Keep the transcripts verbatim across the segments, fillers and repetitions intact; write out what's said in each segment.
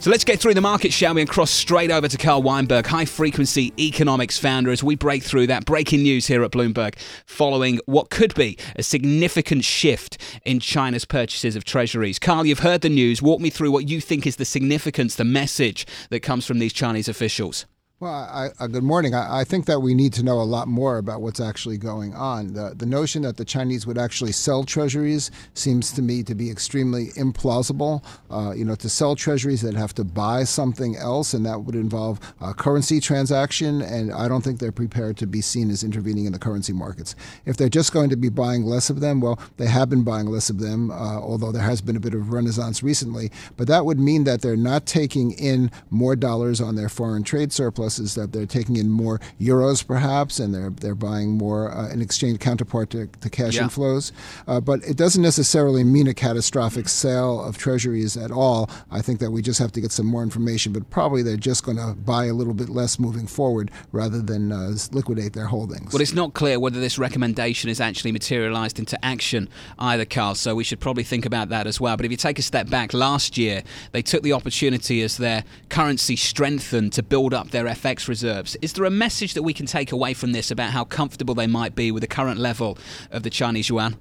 So let's get through the market, shall we, and cross straight over to Carl Weinberg, High Frequency Economics founder, as we break through that breaking news here at Bloomberg following what could be a significant shift in China's purchases of treasuries. Carl, you've heard the news. Walk me through what you think is the significance, the message that comes from these Chinese officials. Well, I, I, good morning. I, I think that we need to know a lot more about what's actually going on. The, the notion that the Chinese would actually sell treasuries seems to me to be extremely implausible. Uh, you know, to sell treasuries, they'd have to buy something else, and that would involve a currency transaction, and I don't think they're prepared to be seen as intervening in the currency markets. If they're just going to be buying less of them, well, they have been buying less of them, uh, although there has been a bit of renaissance recently, but that would mean that they're not taking in more dollars on their foreign trade surplus. Is that they're taking in more euros, perhaps, and they're they're buying more uh, an exchange counterpart to, to cash yeah. inflows. Uh, but it doesn't necessarily mean a catastrophic sale of treasuries at all. I think that we just have to get some more information. But probably they're just going to buy a little bit less moving forward rather than uh, liquidate their holdings. Well, it's not clear whether this recommendation is actually materialized into action either, Carl. So we should probably think about that as well. But if you take a step back, last year they took the opportunity as their currency strengthened to build up their F X reserves. Is there a message that we can take away from this about how comfortable they might be with the current level of the Chinese yuan?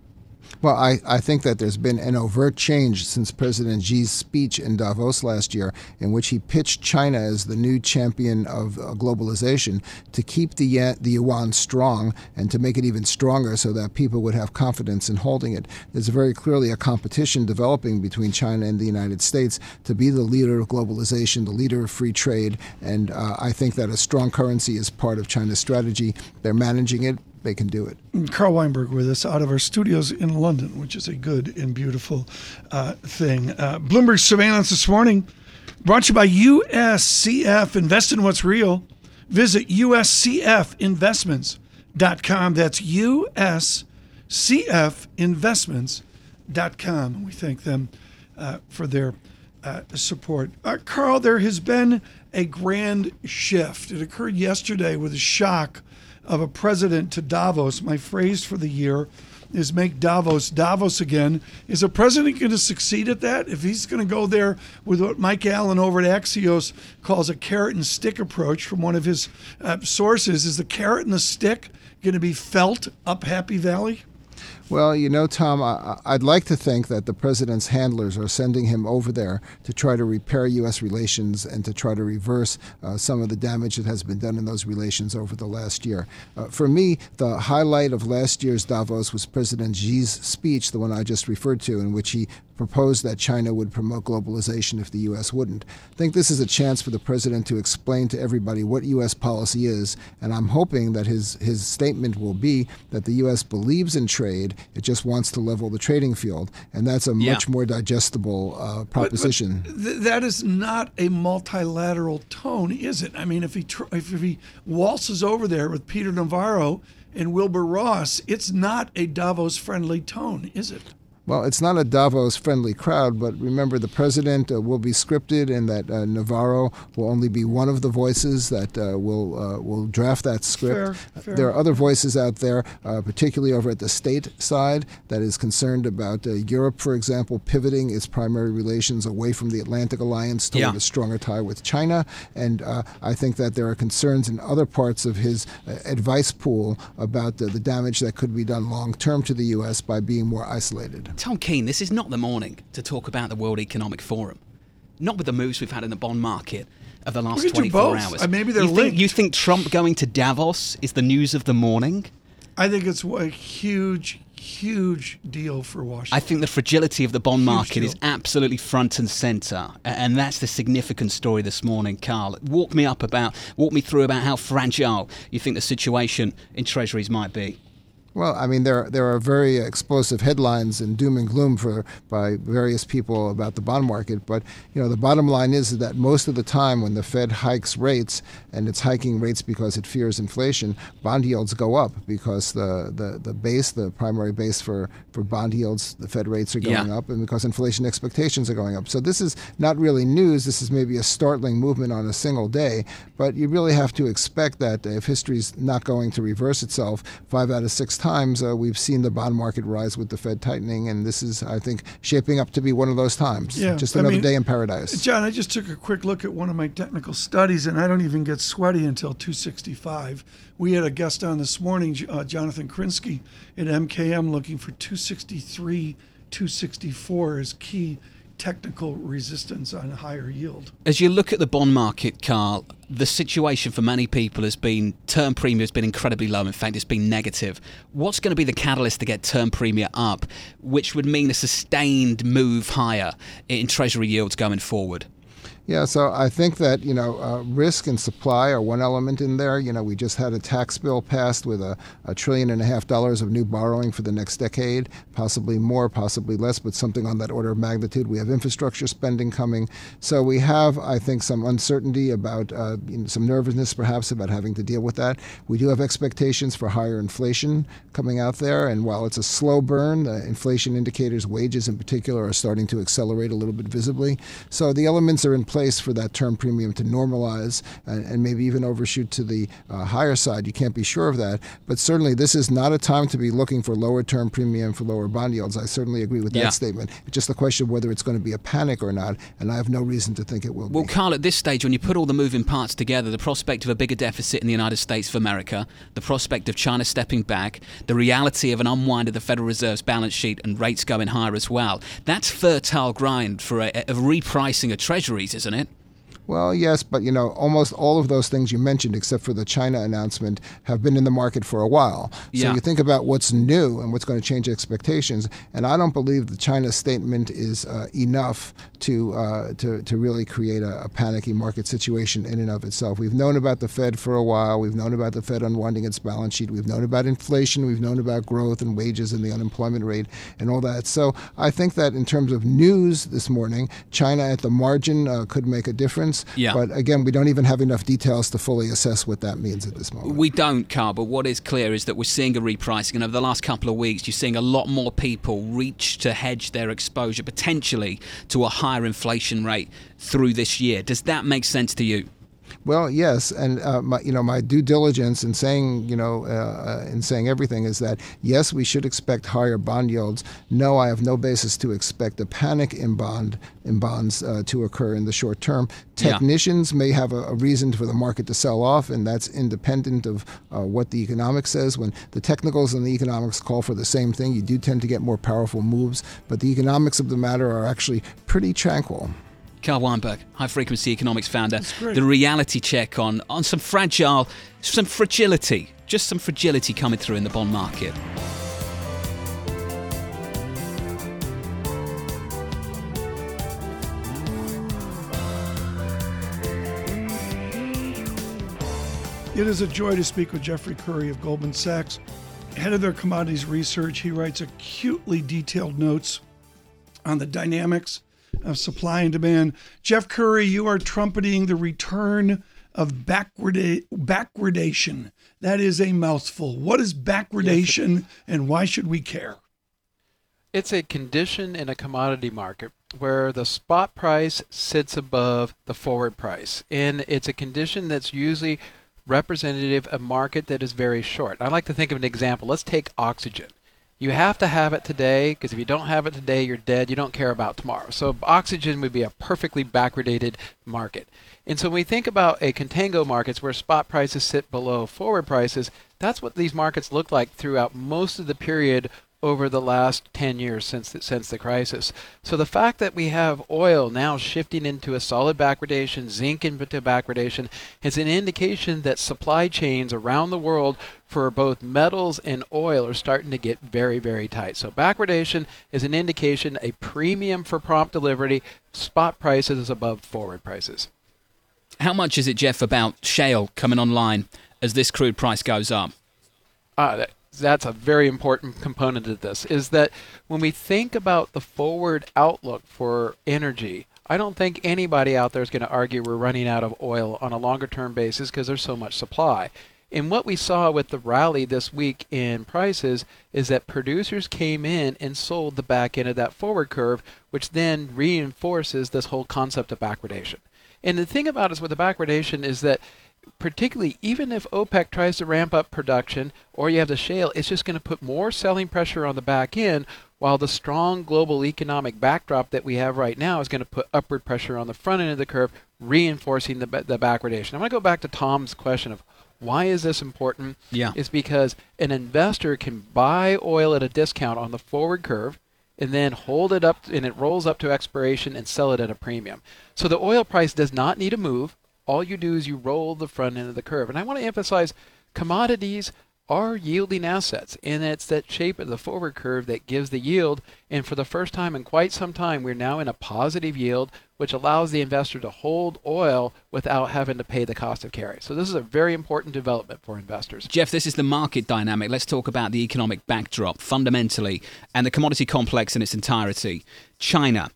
Well, I, I think that there's been an overt change since President Xi's speech in Davos last year, in which he pitched China as the new champion of uh, globalization to keep the yen, the yuan strong and to make it even stronger so that people would have confidence in holding it. There's very clearly a competition developing between China and the United States to be the leader of globalization, the leader of free trade, and uh, I think that a strong currency is part of China's strategy. They're managing it. They can do it. Carl Weinberg with us out of our studios in London, which is a good and beautiful uh, thing. Uh, Bloomberg Surveillance this morning brought to you by U S C F. Invest in what's real. Visit U S C F investments dot com. That's U S C F investments dot com. We thank them uh, for their uh, support. Uh, Carl, there has been a grand shift. It occurred yesterday with a shock of a president to Davos. My phrase for the year is make Davos Davos again. Is a president going to succeed at that? If he's going to go there with what Mike Allen over at Axios calls a carrot and stick approach from one of his uh, sources, is the carrot and the stick going to be felt up Happy Valley? Well, you know, Tom, I, I'd like to think that the president's handlers are sending him over there to try to repair U S relations and to try to reverse uh, some of the damage that has been done in those relations over the last year. Uh, for me, the highlight of last year's Davos was President Xi's speech, the one I just referred to, in which he proposed that China would promote globalization if the U S wouldn't. I think this is a chance for the president to explain to everybody what U S policy is, and I'm hoping that his, his statement will be that the U S believes in trade. It just wants to level the trading field, and that's a yeah. much more digestible uh, proposition. But, but th- that is not a multilateral tone, is it? I mean, if he tr- if he waltzes over there with Peter Navarro and Wilbur Ross, it's not a Davos-friendly tone, is it? Well, it's not a Davos-friendly crowd, but remember the president uh, will be scripted, and that uh, Navarro will only be one of the voices that uh, will uh, will draft that script. Fair, fair. There are other voices out there, uh, particularly over at the state side, that is concerned about uh, Europe, for example, pivoting its primary relations away from the Atlantic Alliance toward yeah. a stronger tie with China. And uh, I think that there are concerns in other parts of his uh, advice pool about uh, the damage that could be done long-term to the U S by being more isolated. Tom Keene, this is not the morning to talk about the World Economic Forum. Not with the moves we've had in the bond market of the last twenty-four hours. Uh, maybe they're you linked. Think, you think Trump going to Davos is the news of the morning? I think it's a huge, huge deal for Washington. I think the fragility of the bond market is absolutely front and center, and that's the significant story this morning. Carl, walk me up about, walk me through about how fragile you think the situation in treasuries might be. Well, I mean, there there are very explosive headlines and doom and gloom for by various people about the bond market. But you know, the bottom line is that most of the time, when the Fed hikes rates, and it's hiking rates because it fears inflation, bond yields go up because the the, the base, the primary base for, for bond yields, the Fed rates are going yeah. up, and because inflation expectations are going up. So this is not really news. This is maybe a startling movement on a single day. But you really have to expect that if history's not going to reverse itself, five out of six times. times uh, we've seen the bond market rise with the Fed tightening, and this is, I think, shaping up to be one of those times. Yeah, just another I mean, day in paradise. John, I just took a quick look at one of my technical studies, and I don't even get sweaty until two sixty-five. We had a guest on this morning, uh, Jonathan Krinsky at M K M, looking for two sixty-three, two sixty-four as key technical resistance on higher yield. As you look at the bond market, Carl, the situation for many people has been term premium has been incredibly low. In fact, it's been negative. What's going to be the catalyst to get term premium up, which would mean a sustained move higher in treasury yields going forward? Yeah, so I think that, you know, uh, risk and supply are one element in there. You know, we just had a tax bill passed with a, a trillion and a half dollars of new borrowing for the next decade, possibly more, possibly less, but something on that order of magnitude. We have infrastructure spending coming. So we have, I think, some uncertainty about, uh, you know, some nervousness perhaps about having to deal with that. We do have expectations for higher inflation coming out there. And while it's a slow burn, the inflation indicators, wages in particular, are starting to accelerate a little bit visibly. So the elements are in place place for that term premium to normalize and, and maybe even overshoot to the uh, higher side. You can't be sure of that, but certainly this is not a time to be looking for lower term premium for lower bond yields. I certainly agree with that yeah. statement. It's just the question of whether it's going to be a panic or not, and I have no reason to think it will well, be. Well, Carl, at this stage, when you put all the moving parts together, the prospect of a bigger deficit in the United States of America, the prospect of China stepping back, the reality of an unwind of the Federal Reserve's balance sheet and rates going higher as well, that's fertile ground for a, a repricing of treasuries, isn't it? Well, yes, but you know, almost all of those things you mentioned, except for the China announcement, have been in the market for a while. Yeah. So you think about what's new and what's going to change expectations, and I don't believe the China statement is uh, enough to, uh, to to really create a, a panicky market situation in and of itself. We've known about the Fed for a while. We've known about the Fed unwinding its balance sheet. We've known about inflation. We've known about growth and wages and the unemployment rate and all that. So I think that in terms of news this morning, China at the margin uh, could make a difference. Yeah. But again, we don't even have enough details to fully assess what that means at this moment. We don't, Carl, but what is clear is that we're seeing a repricing. And over the last couple of weeks, you're seeing a lot more people reach to hedge their exposure, potentially to a higher inflation rate through this year. Does that make sense to you? Well, yes, and uh, my, you know, my due diligence in saying, you know, uh, in saying everything is that yes, we should expect higher bond yields. No, I have no basis to expect a panic in bond in bonds uh, to occur in the short term. Technicians yeah. may have a, a reason for the market to sell off, and that's independent of uh, what the economics says. When the technicals and the economics call for the same thing, you do tend to get more powerful moves. But the economics of the matter are actually pretty tranquil. Carl Weinberg, High Frequency Economics founder, the reality check on, on some fragile, some fragility, just some fragility coming through in the bond market. It is a joy to speak with Jeff Currie of Goldman Sachs, head of their commodities research. He writes acutely detailed notes on the dynamics of supply and demand. Jeff Currie, you are trumpeting the return of backward- backwardation. That is a mouthful. What is backwardation, yes, and why should we care? It's a condition in a commodity market where the spot price sits above the forward price. And it's a condition that's usually representative of a market that is very short. I like to think of an example. Let's take oxygen. You have to have it today, because if you don't have it today, you're dead. You don't care about tomorrow. So oxygen would be a perfectly backwardated market. And so when we think about a contango markets where spot prices sit below forward prices, that's what these markets look like throughout most of the period over the last ten years since the, since the crisis. So the fact that we have oil now shifting into a solid backwardation, zinc into backwardation, is an indication that supply chains around the world for both metals and oil are starting to get very, very tight. So backwardation is an indication, a premium for prompt delivery, spot prices is above forward prices. How much is it, Jeff, about shale coming online as this crude price goes up? Uh, that's a very important component of this, is that when we think about the forward outlook for energy, I don't think anybody out there is going to argue we're running out of oil on a longer-term basis because there's so much supply. And what we saw with the rally this week in prices is that producers came in and sold the back end of that forward curve, which then reinforces this whole concept of backwardation. And the thing about us with the backwardation is that particularly even if OPEC tries to ramp up production or you have the shale, it's just going to put more selling pressure on the back end, while the strong global economic backdrop that we have right now is going to put upward pressure on the front end of the curve, reinforcing the, the backwardation. I'm going to go back to Tom's question of why is this important? Yeah. It's because an investor can buy oil at a discount on the forward curve and then hold it up and it rolls up to expiration and sell it at a premium. So the oil price does not need to move. All you do is you roll the front end of the curve. And I want to emphasize commodities are yielding assets, and it's that shape of the forward curve that gives the yield. And for the first time in quite some time, we're now in a positive yield, which allows the investor to hold oil without having to pay the cost of carry. So this is a very important development for investors. Jeff, this is the market dynamic. Let's talk about the economic backdrop fundamentally and the commodity complex in its entirety. China.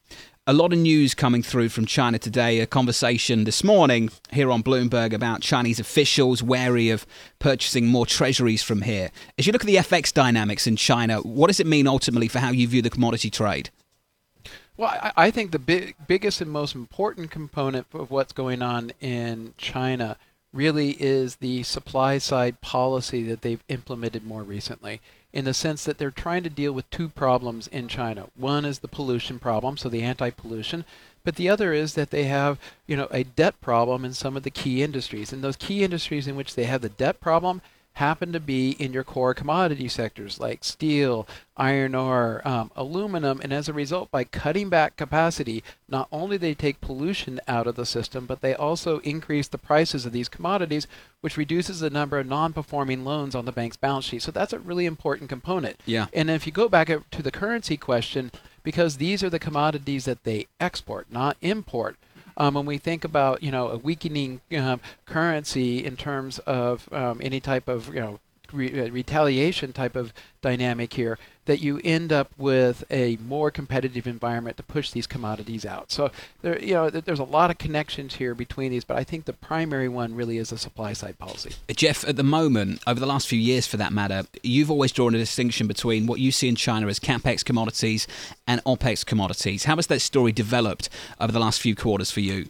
A lot of news coming through from China today. A conversation this morning here on Bloomberg about Chinese officials wary of purchasing more treasuries from here. As you look at the F X dynamics in China, what does it mean ultimately for how you view the commodity trade? Well, I think the big, biggest and most important component of what's going on in China really is the supply side policy that they've implemented more recently, in the sense that they're trying to deal with two problems in China. One is the pollution problem, so the anti-pollution, but the other is that they have, you know, a debt problem in some of the key industries. And those key industries in which they have the debt problem happen to be in your core commodity sectors like steel, iron ore, um, aluminum, and as a result, by cutting back capacity, not only they take pollution out of the system, but they also increase the prices of these commodities, which reduces the number of non-performing loans on the bank's balance sheet. So that's a really important component. Yeah. And if you go back to the currency question, because these are the commodities that they export, not import. Um, when we think about, you know, a weakening um, currency in terms of um, any type of, you know, re- retaliation type of dynamic here, that you end up with a more competitive environment to push these commodities out. So, there, you know, there's a lot of connections here between these, but I think the primary one really is the supply side policy. Jeff, at the moment, over the last few years for that matter, you've always drawn a distinction between what you see in China as CapEx commodities and OPEX commodities. How has that story developed over the last few quarters for you?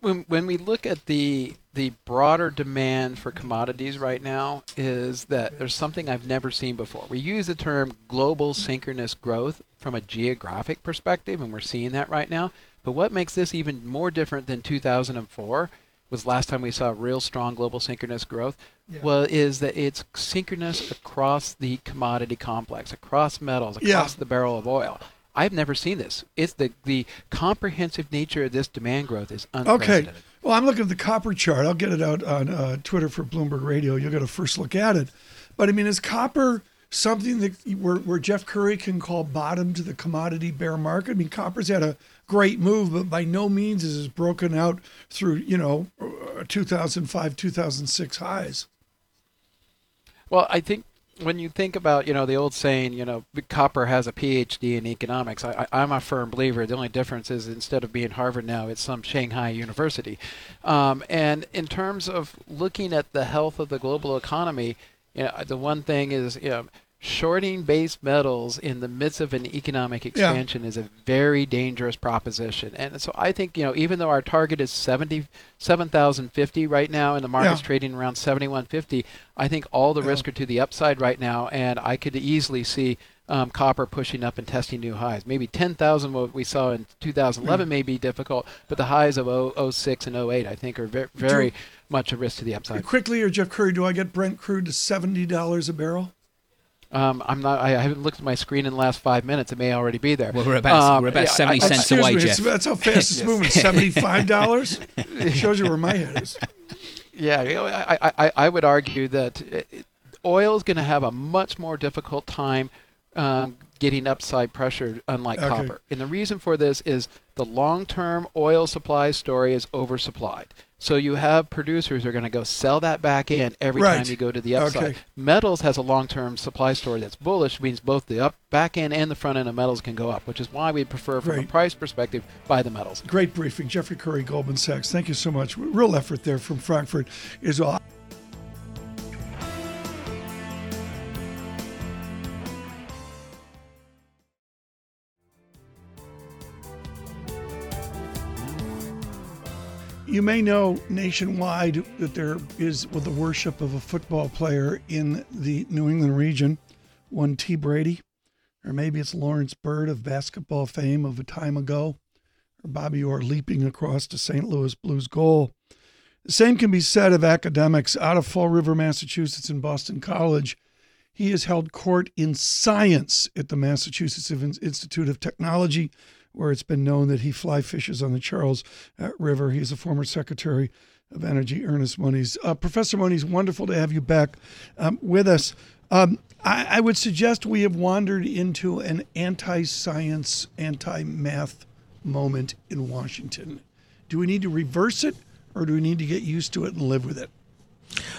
When, when we look at the the broader demand for commodities right now, is that there's something I've never seen before. We use the term global synchronous growth from a geographic perspective, and we're seeing that right now. But what makes this even more different than two thousand four was last time we saw real strong global synchronous growth, yeah. well, is that it's synchronous across the commodity complex, across metals, across yeah. the barrel of oil. I've never seen this. It's the, the comprehensive nature of this demand growth is unprecedented. Okay. Well, I'm looking at the copper chart. I'll get it out on uh, Twitter for Bloomberg Radio. You'll get a first look at it. But, I mean, is copper something that where, where Jeff Currie can call bottom to the commodity bear market? I mean, copper's had a great move, but by no means is it broken out through, you know, two thousand five, two thousand six highs. Well, I think when you think about, you know, the old saying, you know, copper has a P H D in economics, I, I, I'm a firm believer. The only difference is instead of being Harvard now, it's some Shanghai university. Um, and in terms of looking at the health of the global economy, you know, the one thing is, you know, shorting base metals in the midst of an economic expansion yeah. is a very dangerous proposition. And so I think, you know, even though our target is seventy-seven thousand fifty right now and the market's yeah. trading around seventy-one fifty, I think all the yeah. risks are to the upside right now, and I could easily see um, copper pushing up and testing new highs. Maybe ten thousand, what we saw in two thousand eleven mm. may be difficult, but the highs of oh six and oh eight I think are very, very do, much a risk to the upside. Quickly, or Jeff Currie, do I get Brent crude to seventy dollars a barrel? Um, I'm not. I haven't looked at my screen in the last five minutes. It may already be there. Well, we're about um, we're about yeah, seventy I, cents away, me, Jeff. That's how fast it's yes. moving. Seventy-five dollars. It shows you where my head is. Yeah, you know, I, I I would argue that oil is going to have a much more difficult time um, getting upside pressure, unlike okay. copper. And the reason for this is the long-term oil supply story is oversupplied. So you have producers who are going to go sell that back in every right. time you go to the upside. Okay. Metals has a long-term supply story that's bullish, means both the up back end and the front end of metals can go up, which is why we prefer, from Great. a price perspective, buy the metals. Great briefing. Jeffrey Currie, Goldman Sachs. Thank you so much. Real effort there from Frankfurt is all. You may know nationwide that there is with the worship of a football player in the New England region, one T. Brady, or maybe it's Lawrence Bird of basketball fame of a time ago, or Bobby Orr leaping across to Saint Louis Blues goal. The same can be said of academics. Out of Fall River, Massachusetts, in Boston College, he has held court in science at the Massachusetts Institute of Technology, where it's been known that he fly fishes on the Charles uh, River. He's a former Secretary of Energy, Ernest Moniz. Uh, Professor Moniz, wonderful to have you back um, with us. Um, I, I would suggest we have wandered into an anti-science, anti-math moment in Washington. Do we need to reverse it, or do we need to get used to it and live with it?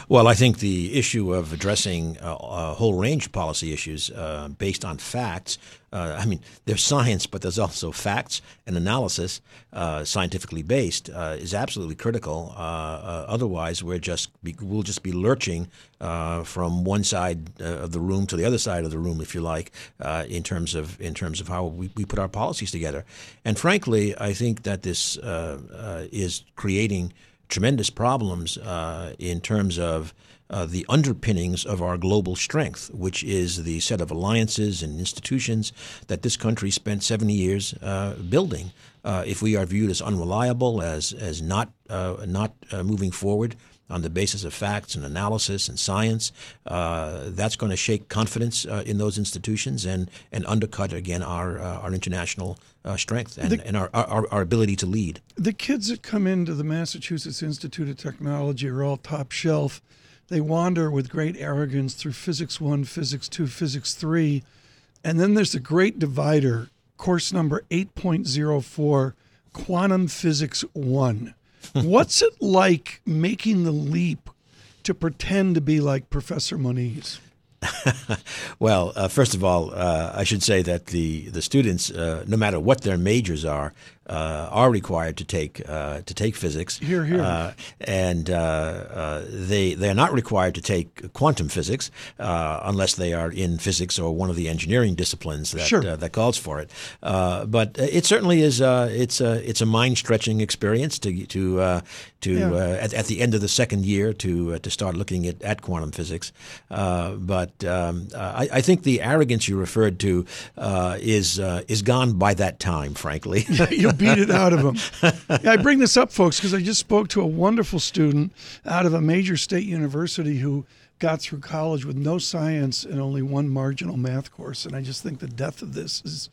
Well, I think the issue of addressing uh, a whole range of policy issues uh, based on facts, uh, I mean, there's science, but there's also facts and analysis uh, scientifically based uh, is absolutely critical. Uh, uh, otherwise, we're just be, we'll just be lurching uh, from one side uh, of the room to the other side of the room, if you like, uh, in terms of in terms of how we, we put our policies together. And frankly, I think that this uh, uh, is creating tremendous problems uh, in terms of uh, the underpinnings of our global strength, which is the set of alliances and institutions that this country spent seventy years uh, building. Uh, if we are viewed as unreliable, as as not uh, not uh, moving forward on the basis of facts and analysis and science, uh, that's going to shake confidence uh, in those institutions and, and undercut, again, our uh, our international uh, strength and, the, and our, our, our ability to lead. The kids that come into the Massachusetts Institute of Technology are all top shelf. They wander with great arrogance through Physics one, Physics two, Physics three. And then there's the great divider, course number eight point oh four, Quantum Physics one. What's it like making the leap to pretend to be like Professor Moniz? Well, uh, first of all, uh, I should say that the the students, uh, no matter what their majors are, uh, are required to take uh, to take physics. Here, here, uh, and uh, uh, they they are not required to take quantum physics uh, unless they are in physics or one of the engineering disciplines that sure. uh, that calls for it. Uh, but it certainly is uh, it's a it's a mind stretching experience to to uh, to yeah. uh, at, at the end of the second year to uh, to start looking at, at quantum physics, uh, but. Um, uh, I, I think the arrogance you referred to uh, is uh, is gone by that time, frankly. You beat it out of them. Yeah, I bring this up, folks, because I just spoke to a wonderful student out of a major state university who got through college with no science and only one marginal math course. And I just think the death of this is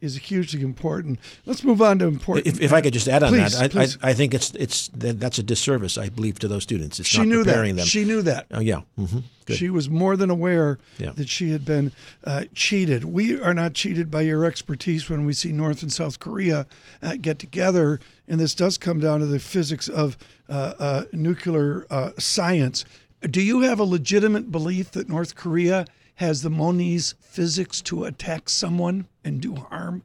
is hugely important. Let's move on to important. If, if I could just add on please, that, please. I, I, I think it's it's that's a disservice, I believe, to those students. It's she not knew preparing that. them. She knew that. Oh, yeah. Mm-hmm. Good. She was more than aware yeah. that she had been uh, cheated. We are not cheated by your expertise when we see North and South Korea uh, get together, and this does come down to the physics of uh, uh, nuclear uh, science. Do you have a legitimate belief that North Korea has the Moniz physics to attack someone and do harm?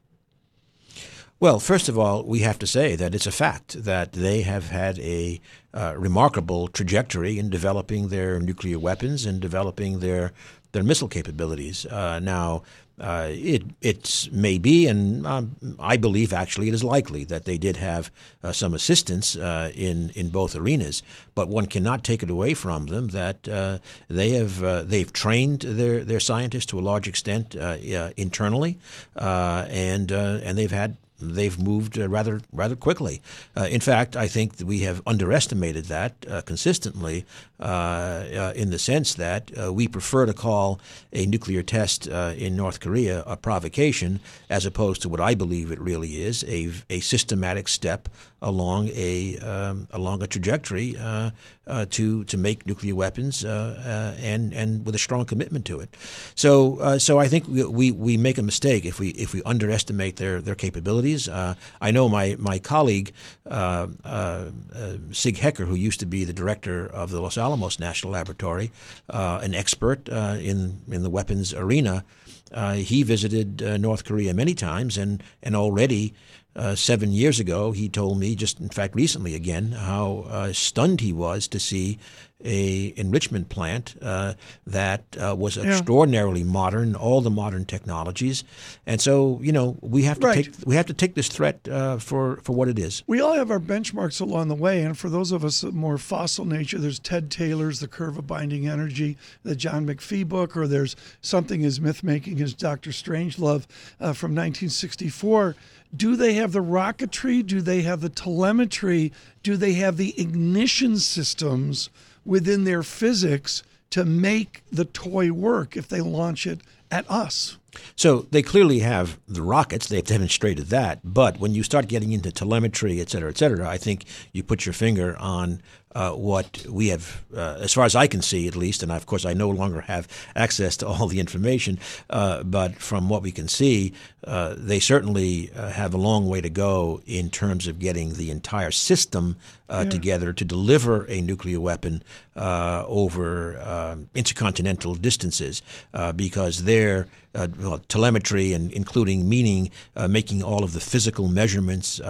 Well, first of all, we have to say that it's a fact that they have had a uh, remarkable trajectory in developing their nuclear weapons and developing their their missile capabilities. Uh, now, uh, it it's may be, and um, I believe actually it is likely that they did have uh, some assistance uh, in in both arenas. But one cannot take it away from them that uh, they have uh, they've trained their, their scientists to a large extent uh, uh, internally, uh, and uh, and they've had. They've moved uh, rather rather quickly. Uh, in fact, I think that we have underestimated that uh, consistently uh, uh, in the sense that uh, we prefer to call a nuclear test uh, in North Korea a provocation as opposed to what I believe it really is, a, a systematic step along a um, along a trajectory uh, uh, to to make nuclear weapons uh, uh, and and with a strong commitment to it. So uh, so I think we, we we make a mistake if we if we underestimate their their capabilities. Uh, I know my my colleague uh, uh, uh, Sig Hecker, who used to be the director of the Los Alamos National Laboratory, uh, an expert uh, in in the weapons arena. Uh, he visited uh, North Korea many times, and and already uh, seven years ago, he told me, just in fact recently again, how uh, stunned he was to see a enrichment plant uh, that uh, was yeah. extraordinarily modern, all the modern technologies. And so, you know, we have to right. take we have to take this threat uh, for for what it is. We all have our benchmarks along the way, and for those of us of more fossil nature, there's Ted Taylor's The Curve of Binding Energy, the John McPhee book, or there's something as myth-making as Doctor Strangelove uh, from nineteen sixty-four. Do they have the rocketry? Do they have the telemetry? Do they have the ignition systems within their physics to make the toy work if they launch it at us? So they clearly have the rockets. They've demonstrated that. But when you start getting into telemetry, et cetera, et cetera, I think you put your finger on uh, what we have, uh, as far as I can see at least, and of course I no longer have access to all the information, uh, but from what we can see, uh, they certainly uh, have a long way to go in terms of getting the entire system uh, yeah. together to deliver a nuclear weapon uh, over uh, intercontinental distances uh, because they're Uh, well, telemetry and including meaning, uh, making all of the physical measurements uh,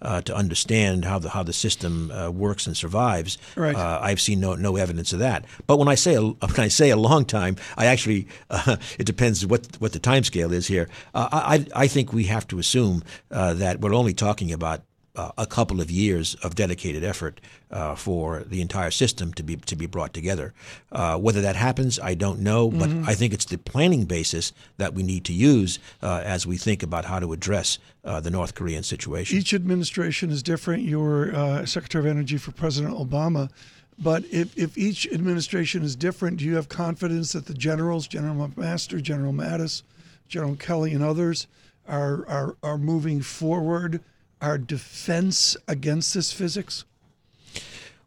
uh, to understand how the how the system uh, works and survives. Right. Uh, I've seen no no evidence of that. But when I say a, when I say a long time, I actually uh, it depends what what the time scale is here. Uh, I I think we have to assume uh, that we're only talking about Uh, a couple of years of dedicated effort uh, for the entire system to be to be brought together. Uh, whether that happens, I don't know, but mm-hmm. I think it's the planning basis that we need to use uh, as we think about how to address uh, the North Korean situation. Each administration is different. You were uh, Secretary of Energy for President Obama. But if, if each administration is different, do you have confidence that the generals, General McMaster, General Mattis, General Kelly, and others are are, are moving forward our defense against this physics?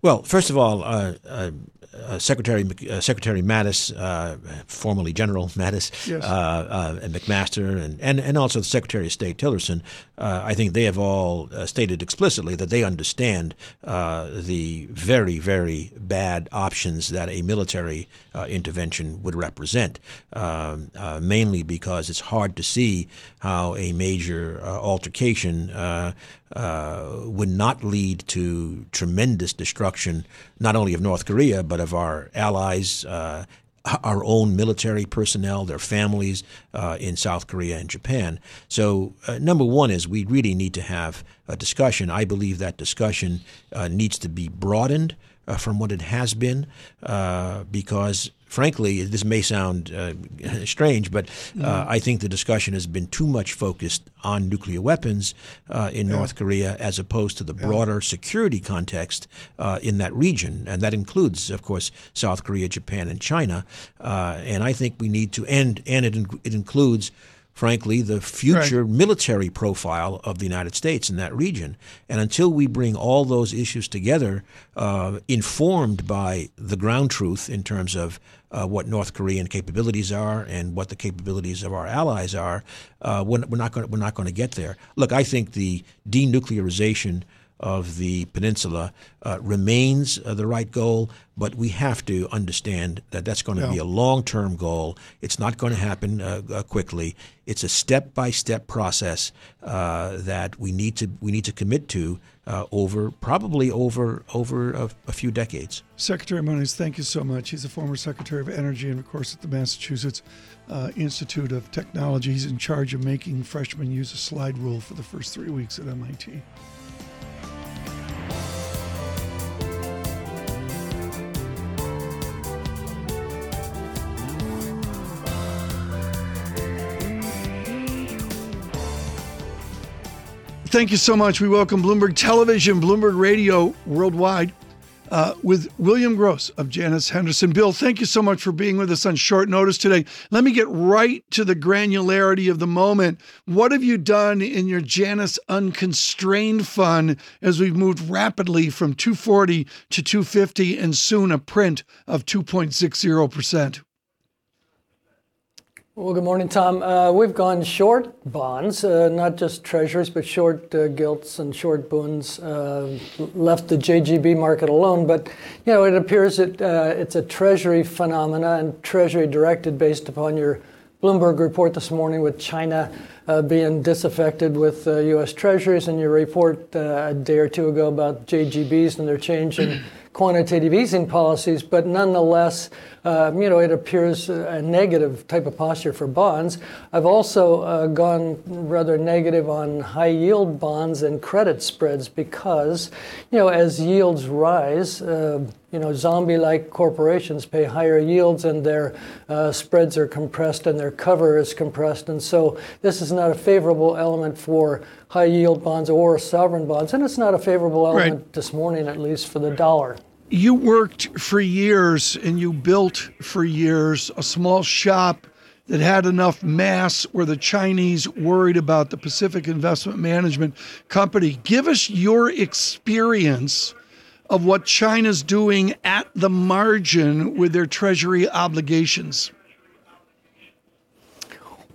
Well, first of all, uh, uh, uh, Secretary uh, Secretary Mattis, uh, formerly General Mattis, yes. uh, uh, and McMaster, and, and, and also the Secretary of State Tillerson, uh, I think they have all uh, stated explicitly that they understand uh, the very, very bad options that a military uh, intervention would represent, um, uh, mainly because it's hard to see how a major uh, altercation uh, Uh, would not lead to tremendous destruction, not only of North Korea, but of our allies, uh, our own military personnel, their families uh, in South Korea and Japan. So uh, number one is we really need to have a discussion. I believe that discussion uh, needs to be broadened uh, from what it has been uh, because frankly, this may sound uh, strange, but uh, mm. I think the discussion has been too much focused on nuclear weapons uh, in yeah. North Korea as opposed to the broader yeah. security context uh, in that region. And that includes, of course, South Korea, Japan, and China. Uh, and I think we need to end, and it, in, it includes frankly, the future right. military profile of the United States in that region. And until we bring all those issues together, uh, informed by the ground truth in terms of uh, what North Korean capabilities are and what the capabilities of our allies are, uh, we're not going we're not going to get there. Look, I think the denuclearization of the peninsula uh, remains uh, the right goal, but we have to understand that that's going to yeah. be a long-term goal. It's not going to happen uh, uh, quickly. It's a step-by-step process uh, that we need to we need to commit to uh, over probably over over a, a few decades. Secretary Moniz, thank you so much. He's a former Secretary of Energy and, of course, at the Massachusetts uh, Institute of Technology. He's in charge of making freshmen use a slide rule for the first three weeks at M I T. Thank you so much. We welcome Bloomberg Television, Bloomberg Radio worldwide uh, with William Gross of Janus Henderson. Bill, thank you so much for being with us on short notice today. Let me get right to the granularity of the moment. What have you done in your Janus Unconstrained Fund as we've moved rapidly from two forty to two fifty and soon a print of two point six zero percent? Well, good morning, Tom. Uh, we've gone short bonds, uh, not just treasuries, but short uh, gilts and short boons, uh, left the J G B market alone. But, you know, it appears that uh, it's a treasury phenomena and treasury directed based upon your Bloomberg report this morning with China uh, being disaffected with uh, U S treasuries, and your report uh, a day or two ago about J G Bs and their change in quantitative easing policies. But nonetheless, uh, you know, it appears a negative type of posture for bonds. I've also uh, gone rather negative on high yield bonds and credit spreads because, you know, as yields rise, uh, you know, zombie-like corporations pay higher yields and their uh, spreads are compressed and their cover is compressed. And so this is not a favorable element for high-yield bonds or sovereign bonds, and it's not a favorable element right. this morning, at least for the dollar. You worked for years and you built for years a small shop that had enough mass where the Chinese worried about the Pacific Investment Management Company. Give us your experience of what China's doing at the margin with their treasury obligations.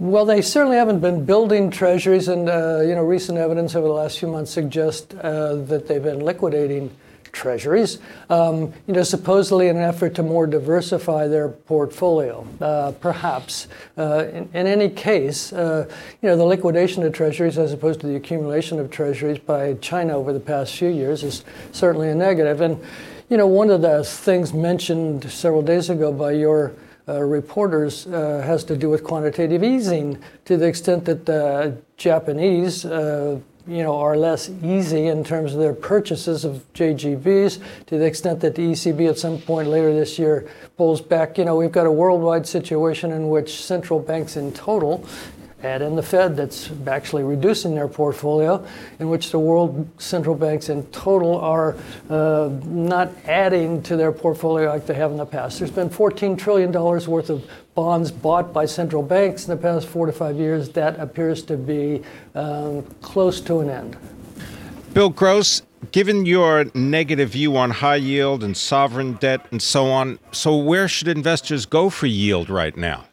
Well, they certainly haven't been building treasuries, and uh, you know, recent evidence over the last few months suggests uh, that they've been liquidating treasuries, um, you know, supposedly in an effort to more diversify their portfolio, uh, perhaps. Uh, in, in any case, uh, you know, the liquidation of treasuries as opposed to the accumulation of treasuries by China over the past few years is certainly a negative. And, you know, one of the things mentioned several days ago by your Uh, reporters uh, has to do with quantitative easing to the extent that the Japanese uh, you know, are less easy in terms of their purchases of J G Bs, to the extent that the E C B at some point later this year pulls back. You know, we've got a worldwide situation in which central banks in total, add in the Fed that's actually reducing their portfolio, in which the world central banks in total are uh, not adding to their portfolio like they have in the past. There's been fourteen trillion dollars worth of bonds bought by central banks in the past four to five years. That appears to be um, close to an end. Bill Gross, given your negative view on high yield and sovereign debt and so on, so where should investors go for yield right now?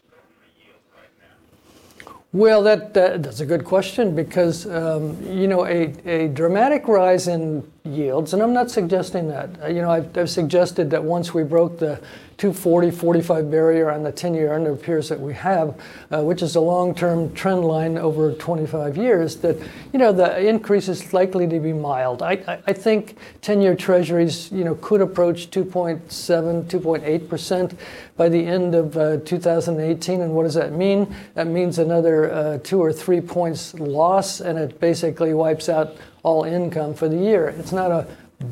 Well, that, that that's a good question because, um, you know, a, a dramatic rise in yields, and I'm not suggesting that. You know, I've, I've suggested that once we broke the two forty, forty-five barrier on the ten-year, and it appears that we have, uh, which is a long-term trend line over twenty-five years, that, you know, the increase is likely to be mild. I, I, I think ten-year treasuries, you know, could approach two point seven, two point eight percent by the end of uh, two thousand eighteen. And what does that mean? That means another uh, two or three points loss, and it basically wipes out all income for the year. It's not a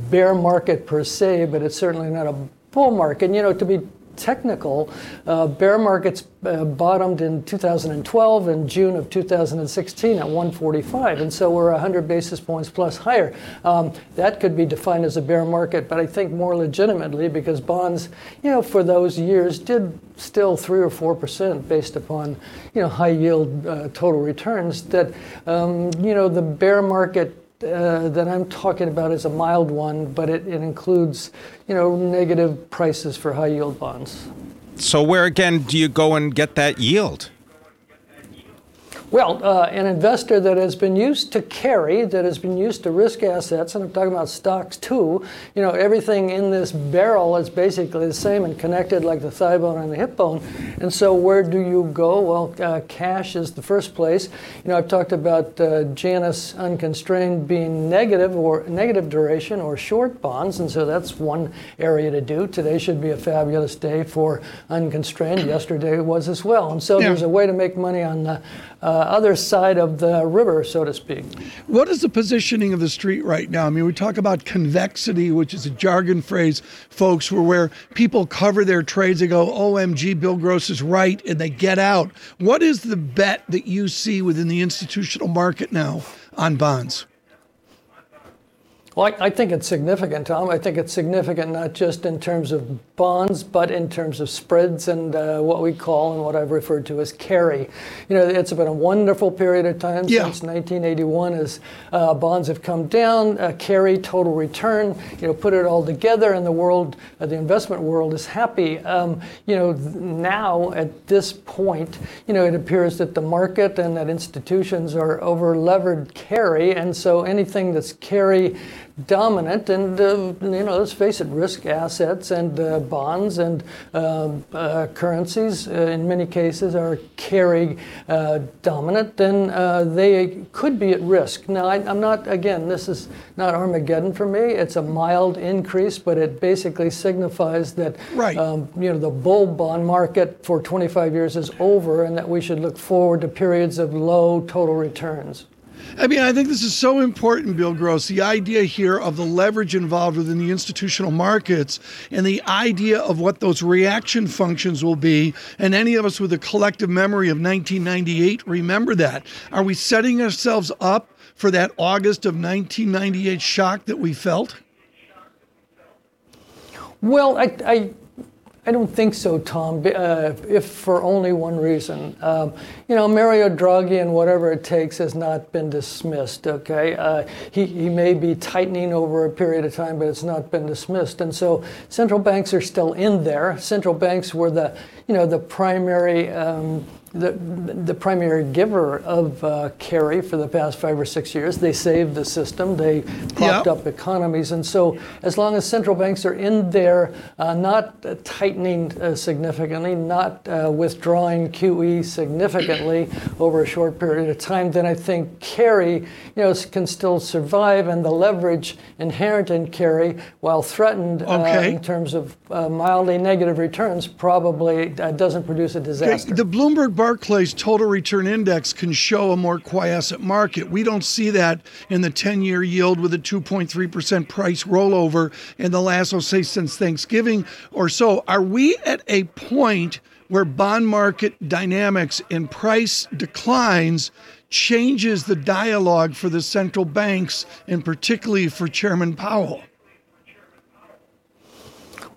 bear market per se, but it's certainly not a bull market. And, you know, to be technical, uh, bear markets uh, bottomed in two thousand twelve in June of two thousand sixteen at one forty-five, and so we're one hundred basis points plus higher. Um, that could be defined as a bear market, but I think more legitimately because bonds, you know, for those years did still three or four percent based upon, you know, high yield uh, total returns. That um, you know, the bear market Uh, that I'm talking about is a mild one, but it, it includes, you know, negative prices for high yield bonds. So where again do you go and get that yield? Well, uh, an investor that has been used to carry, that has been used to risk assets, and I'm talking about stocks too, you know, everything in this barrel is basically the same and connected like the thigh bone and the hip bone. And so where do you go? Well, uh, cash is the first place. You know, I've talked about uh, Janus Unconstrained being negative or negative duration or short bonds, and so that's one area to do. Today should be a fabulous day for Unconstrained. Yesterday was as well. And so yeah. there's a way to make money on the uh, other side of the river, so to speak. What is the positioning of the street right now? I mean, we talk about convexity, which is a jargon phrase, folks, where, where people cover their trades. They go, O M G, Bill Gross is right, and they get out. What is the bet that you see within the institutional market now on bonds? Well, I, I think it's significant, Tom. I think it's significant not just in terms of bonds, but in terms of spreads and uh, what we call and what I've referred to as carry. You know, it's been a wonderful period of time yeah. since nineteen eighty-one as uh, bonds have come down, uh, carry, total return, you know, put it all together and the world, uh, the investment world is happy. Um, you know, now at this point, you know, it appears that the market and that institutions are over-levered carry, and so anything that's carry dominant and, uh, you know, let's face it, risk assets and uh, bonds and uh, uh, currencies uh, in many cases are carry uh, dominant, then uh, they could be at risk. Now, I, I'm not, again, this is not Armageddon for me. It's a mild increase, but it basically signifies that, right. um, you know, the bull bond market for twenty-five years is over and that we should look forward to periods of low total returns. I mean, I think this is so important, Bill Gross, the idea here of the leverage involved within the institutional markets and the idea of what those reaction functions will be. And any of us with a collective memory of nineteen ninety-eight, remember that. Are we setting ourselves up for that August of nineteen ninety-eight shock that we felt? Well, I... I... I don't think so, Tom, uh, if for only one reason. Um, you know, Mario Draghi and whatever it takes has not been dismissed, okay? Uh, he, he may be tightening over a period of time, but it's not been dismissed. And so central banks are still in there. Central banks were the, you know, the primary... Um, The, the primary giver of uh, carry for the past five or six years. They saved the system. They propped yep. up economies. And so as long as central banks are in there, uh, not uh, tightening uh, significantly, not uh, withdrawing Q E significantly over a short period of time, then I think carry, you know, can still survive, and the leverage inherent in carry, while threatened okay. uh, in terms of uh, mildly negative returns, probably uh, doesn't produce a disaster. The, the Bloomberg Barclays Total Return Index can show a more quiescent market. We don't see that in the ten-year yield with a two point three percent price rollover in the last, I'll say, since Thanksgiving or so. Are we at a point where bond market dynamics and price declines changes the dialogue for the central banks and particularly for Chairman Powell?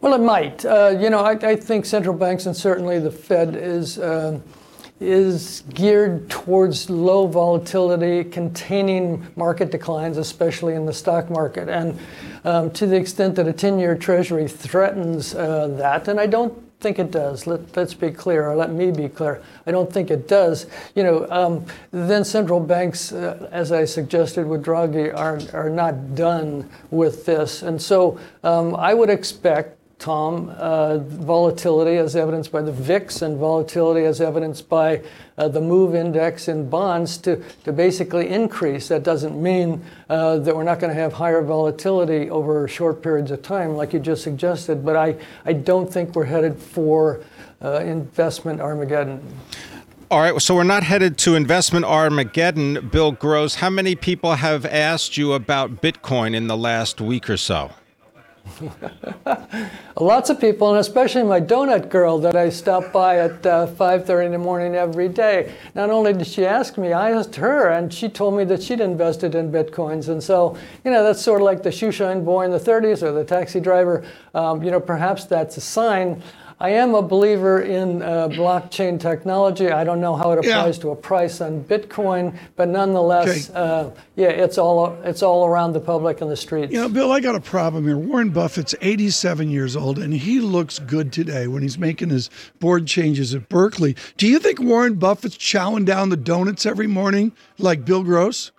Well, it might. Uh, you know, I, I think central banks and certainly the Fed is... Uh, is geared towards low volatility, containing market declines, especially in the stock market. And um, to the extent that a ten-year Treasury threatens uh, that, and I don't think it does, let, let's be clear, or let me be clear, I don't think it does, you know, um, then central banks, uh, as I suggested with Draghi, are, are not done with this. And so um, I would expect, Tom, uh, volatility as evidenced by the V I X and volatility as evidenced by uh, the MOVE index in bonds to, to basically increase. That doesn't mean uh, that we're not going to have higher volatility over short periods of time, like you just suggested, but I, I don't think we're headed for uh, investment Armageddon. All right, so we're not headed to investment Armageddon. Bill Gross, how many people have asked you about Bitcoin in the last week or so? Lots of people, and especially my donut girl that I stop by at uh, five thirty in the morning every day. Not only did she ask me, I asked her, and she told me that she'd invested in Bitcoins. And so, you know, that's sort of like the shoe shine boy in the thirties or the taxi driver. Um, you know, perhaps that's a sign. I am a believer in uh, blockchain technology. I don't know how it applies yeah. to a price on Bitcoin, but nonetheless, okay. uh, yeah, it's all it's all around the public and the streets. You know, Bill, I got a problem here. Warren Buffett's eighty-seven years old, and he looks good today when he's making his board changes at Berkeley. Do you think Warren Buffett's chowing down the donuts every morning like Bill Gross?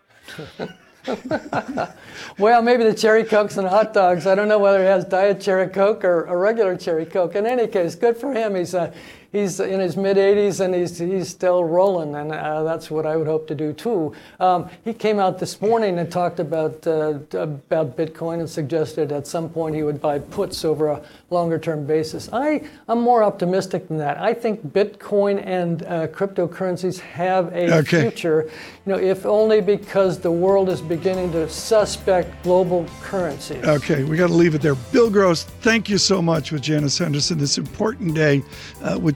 Well, maybe the cherry cokes and hot dogs. I don't know whether he has diet cherry coke or a regular cherry coke. In any case, good for him. He's uh, he's in his mid-eighties and he's he's still rolling, and uh, that's what I would hope to do too. Um, he came out this morning and talked about uh, about Bitcoin and suggested at some point he would buy puts over a longer-term basis. I I'm more optimistic than that. I think Bitcoin and uh, cryptocurrencies have a okay. future. You know, if only because the world is beginning to suspect global currencies. Okay, we got to leave it there. Bill Gross, thank you so much with Janus Henderson this important day uh, with